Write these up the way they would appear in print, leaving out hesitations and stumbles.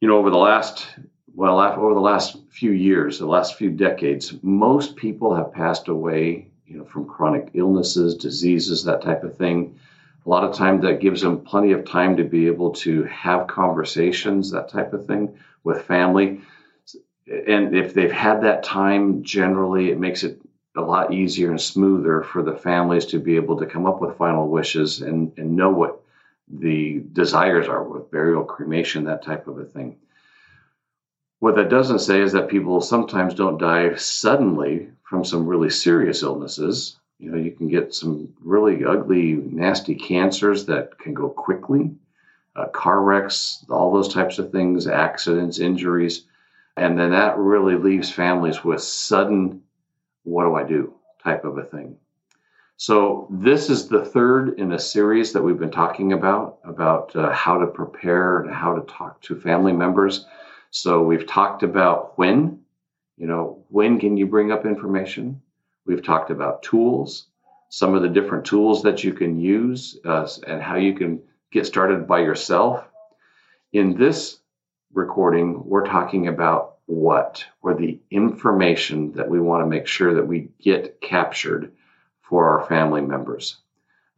You know, over the last few years, the last few decades, most people have passed away, you know, from chronic illnesses, diseases, that type of thing. A lot of time that gives them plenty of time to be able to have conversations, that type of thing, with family. And if they've had that time, generally it makes it a lot easier and smoother for the families to be able to come up with final wishes and know what the desires are with burial, cremation, that type of a thing. What that doesn't say is that people sometimes don't die suddenly from some really serious illnesses. You know, you can get some really ugly, nasty cancers that can go quickly, car wrecks, all those types of things, accidents, injuries. And then that really leaves families with sudden, what do I do type of a thing. So this is the third in a series that we've been talking about how to prepare and how to talk to family members. So we've talked about when can you bring up information? We've talked about tools, some of the different tools that you can use and how you can get started by yourself. In this recording, we're talking about what, or the information that we want to make sure that we get captured for our family members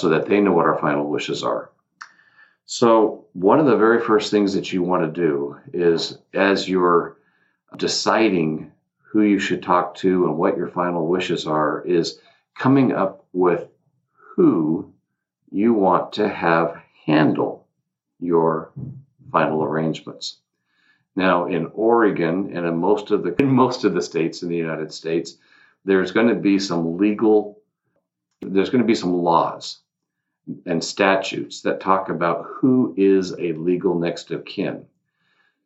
so that they know what our final wishes are. So one of the very first things that you want to do is, as you're deciding who you should talk to and what your final wishes are, is coming up with who you want to have handle your final arrangements. Now, in Oregon and in most of the states in the United States, there's going to be some laws and statutes that talk about who is a legal next of kin.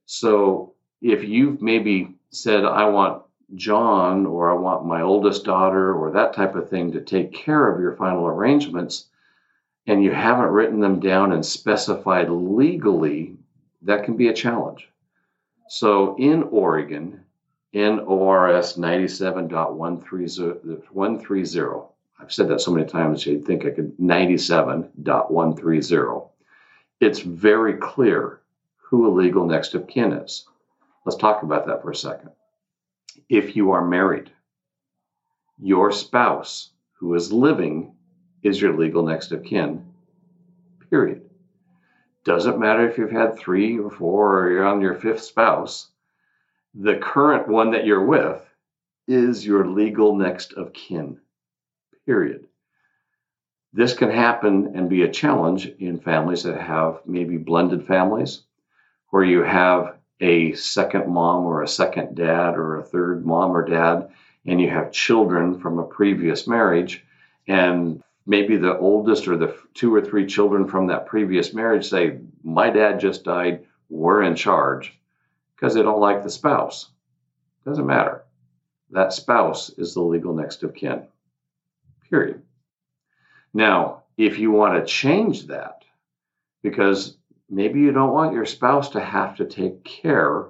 So if you've maybe said, I want John, or I want my oldest daughter, or that type of thing to take care of your final arrangements, and you haven't written them down and specified legally, that can be a challenge. So in Oregon, in ORS 97.130, I've said that so many times you'd think I could, 97.130. It's very clear who a legal next of kin is. Let's talk about that for a second. If you are married, your spouse who is living is your legal next of kin, period. Doesn't matter if you've had 3 or 4 or you're on your 5th spouse, the current one that you're with is your legal next of kin. Period. This can happen and be a challenge in families that have maybe blended families, where you have a second mom or a second dad or a third mom or dad, and you have children from a previous marriage, and maybe the oldest or the 2 or 3 children from that previous marriage say, my dad just died, we're in charge, because they don't like the spouse. Doesn't matter. That spouse is the legal next of kin. Period. Now, if you want to change that, because maybe you don't want your spouse to have to take care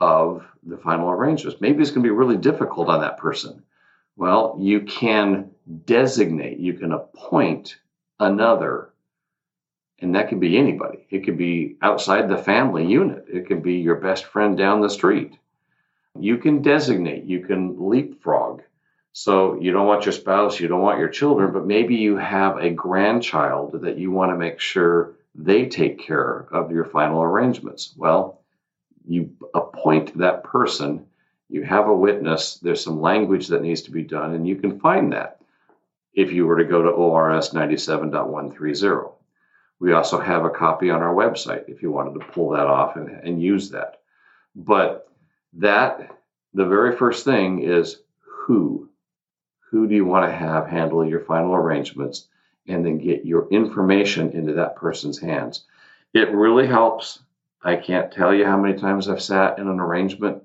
of the final arrangements, maybe it's going to be really difficult on that person. Well, you can designate, you can appoint another, and that could be anybody. It could be outside the family unit. It could be your best friend down the street. You can designate, you can leapfrog. So you don't want your spouse, you don't want your children, but maybe you have a grandchild that you want to make sure they take care of your final arrangements. Well, you appoint that person, you have a witness, there's some language that needs to be done, and you can find that if you were to go to ORS 97.130. We also have a copy on our website if you wanted to pull that off and use that. But the very first thing is who. Who do you want to have handle your final arrangements? and then get your information into that person's hands. It really helps. I can't tell you how many times I've sat in an arrangement.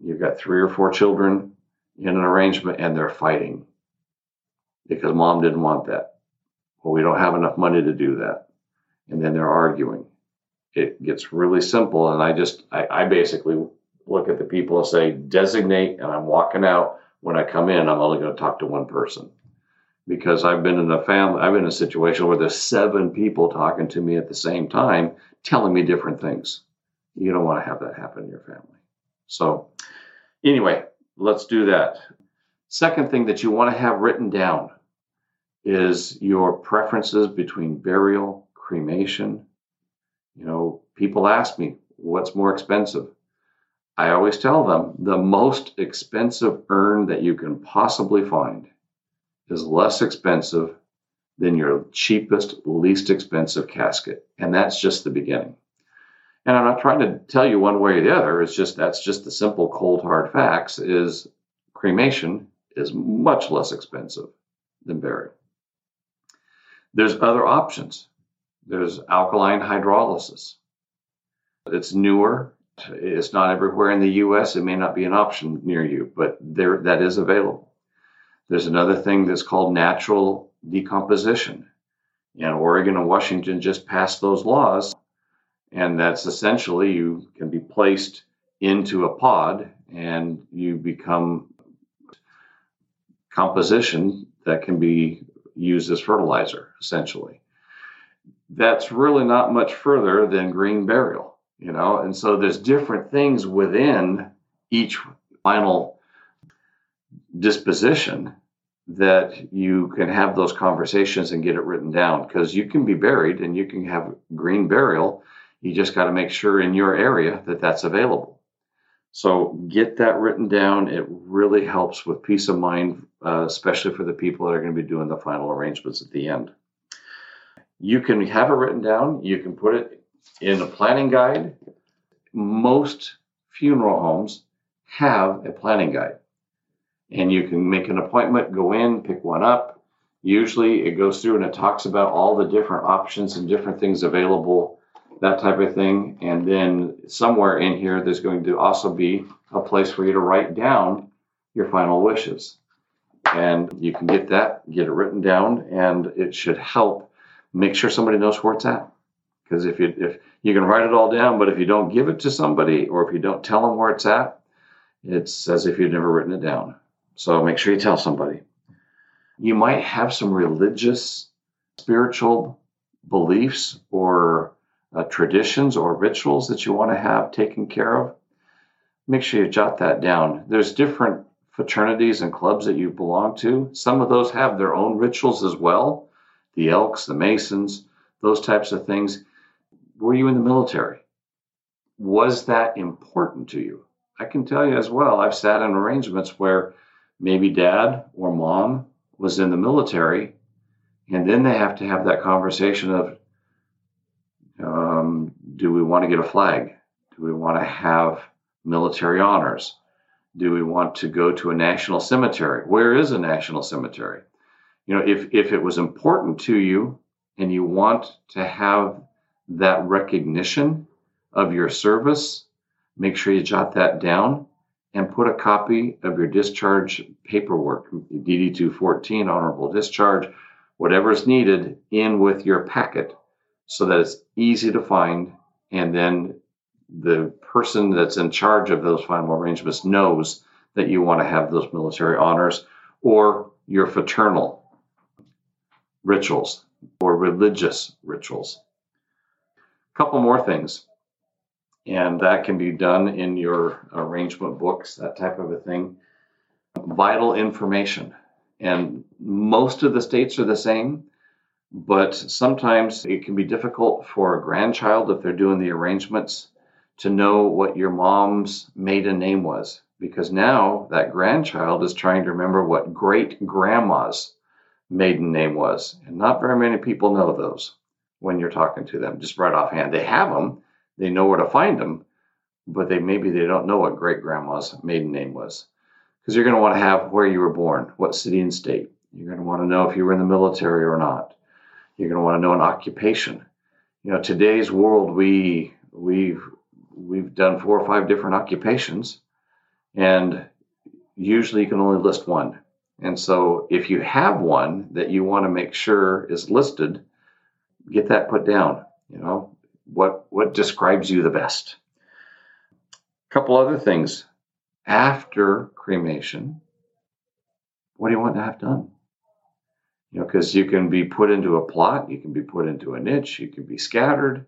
You've got 3 or 4 children in an arrangement and they're fighting because mom didn't want that. Well, we don't have enough money to do that. And then they're arguing. It gets really simple. And I basically look at the people and say, designate, and I'm walking out. When I come in, I'm only going to talk to one person, because I've been in a situation where there's 7 people talking to me at the same time, telling me different things. You don't want to have that happen in your family. So anyway, let's do that. Second thing that you want to have written down is your preferences between burial, cremation. You know, people ask me, what's more expensive? I always tell them the most expensive urn that you can possibly find is less expensive than your cheapest, least expensive casket. And that's just the beginning. And I'm not trying to tell you one way or the other. It's just, that's just the simple, cold, hard facts is cremation is much less expensive than burial. There's other options. There's alkaline hydrolysis. It's newer. It's not everywhere in the U.S. It may not be an option near you, but there that is available. There's another thing that's called natural decomposition. And Oregon and Washington just passed those laws. And that's essentially you can be placed into a pod and you become composition that can be used as fertilizer, essentially. That's really not much further than green burial. You know, and so there's different things within each final disposition that you can have those conversations and get it written down, because you can be buried and you can have green burial. You just got to make sure in your area that that's available. So get that written down. It really helps with peace of mind, especially for the people that are going to be doing the final arrangements at the end. You can have it written down. You can put it in a planning guide. Most funeral homes have a planning guide, and you can make an appointment, go in, pick one up. Usually it goes through and it talks about all the different options and different things available, that type of thing. And then somewhere in here, there's going to also be a place for you to write down your final wishes. And you can get that, get it written down, and it should help make sure somebody knows where it's at. Because if you can write it all down, but if you don't give it to somebody or if you don't tell them where it's at, it's as if you've never written it down. So make sure you tell somebody. You might have some religious, spiritual beliefs or traditions or rituals that you want to have taken care of. Make sure you jot that down. There's different fraternities and clubs that you belong to. Some of those have their own rituals as well. The Elks, the Masons, those types of things. Were you in the military? Was that important to you? I can tell you as well, I've sat in arrangements where maybe dad or mom was in the military, and then they have to have that conversation of, do we want to get a flag? Do we want to have military honors? Do we want to go to a national cemetery? Where is a national cemetery? You know, if it was important to you and you want to have that recognition of your service, make sure you jot that down and put a copy of your discharge paperwork, DD-214, honorable discharge, whatever is needed, in with your packet so that it's easy to find. And then the person that's in charge of those final arrangements knows that you want to have those military honors or your fraternal rituals or religious rituals. Couple more things, and that can be done in your arrangement books, that type of a thing. Vital information, and most of the states are the same, but sometimes it can be difficult for a grandchild, if they're doing the arrangements, to know what your mom's maiden name was, because now that grandchild is trying to remember what great grandma's maiden name was, and not very many people know those. When you're talking to them, just right offhand, they have them, they know where to find them, but maybe they don't know what great grandma's maiden name was, because you're going to want to have where you were born, what city and state. You're going to want to know if you were in the military or not. You're going to want to know an occupation. You know, today's world, we've done 4 or 5 different occupations, and usually you can only list one. And so if you have one that you want to make sure is listed, get that put down. You know, what describes you the best? A couple other things. After cremation, what do you want to have done? You know, because you can be put into a plot, you can be put into a niche, you can be scattered,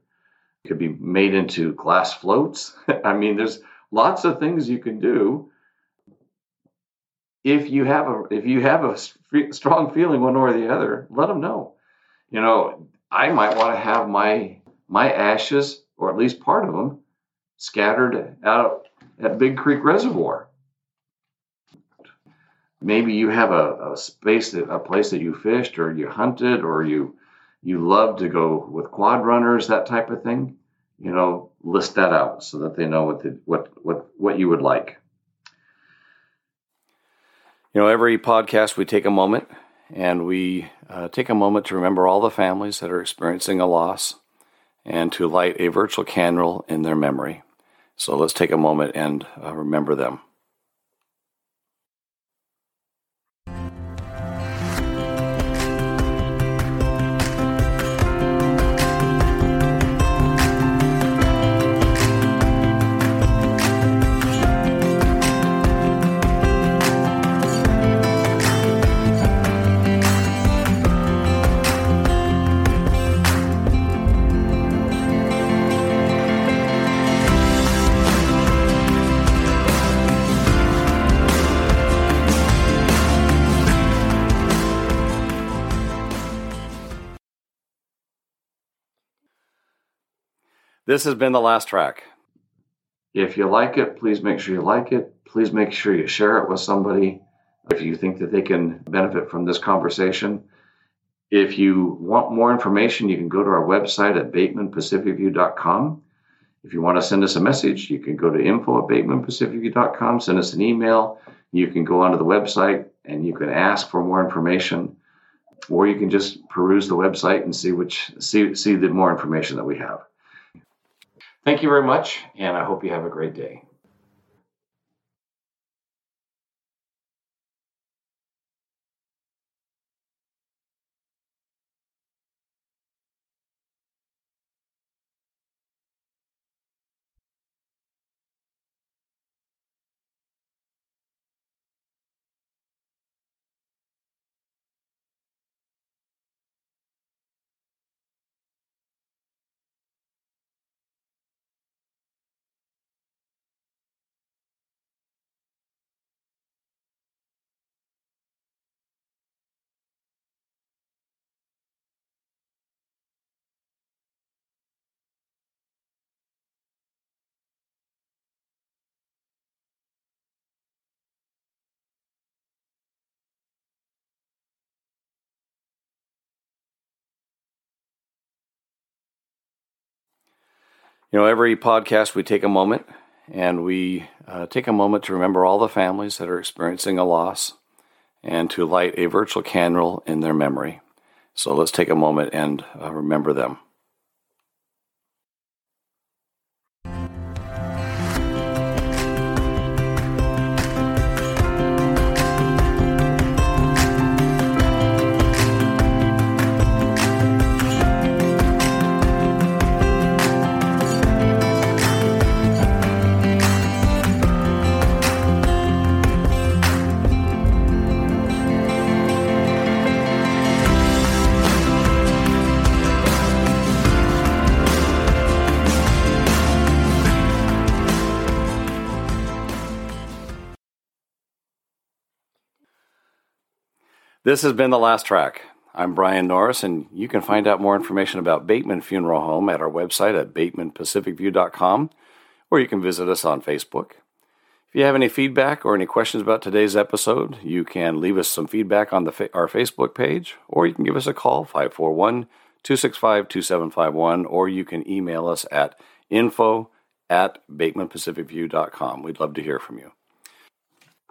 you could be made into glass floats. I mean, there's lots of things you can do. If you have a strong feeling one way or the other, let them know. You know, I might want to have my ashes, or at least part of them, scattered out at Big Creek Reservoir. Maybe you have a place that you fished, or you hunted, or you love to go with quad runners, that type of thing. You know, list that out so that they know what you would like. You know, every podcast we take a moment, and we take a moment to remember all the families that are experiencing a loss, and to light a virtual candle in their memory. So let's take a moment and remember them. This has been The Last Track. If you like it, please make sure you like it. Please make sure you share it with somebody if you think that they can benefit from this conversation. If you want more information, you can go to our website at BatemanPacificView.com. If you want to send us a message, you can go to info@BatemanPacificView.com, send us an email. You can go onto the website and you can ask for more information, or you can just peruse the website and see the more information that we have. Thank you very much, and I hope you have a great day. You know, every podcast we take a moment, and we take a moment to remember all the families that are experiencing a loss, and to light a virtual candle in their memory. So let's take a moment and remember them. This has been The Last Track. I'm Brian Norris, and you can find out more information about Bateman Funeral Home at our website at BatemanPacificView.com, or you can visit us on Facebook. If you have any feedback or any questions about today's episode, you can leave us some feedback on our Facebook page, or you can give us a call, 541-265-2751, or you can email us at info@BatemanPacificView.com. We'd love to hear from you.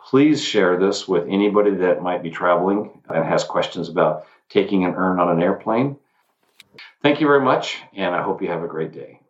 Please share this with anybody that might be traveling and has questions about taking an urn on an airplane. Thank you very much, and I hope you have a great day.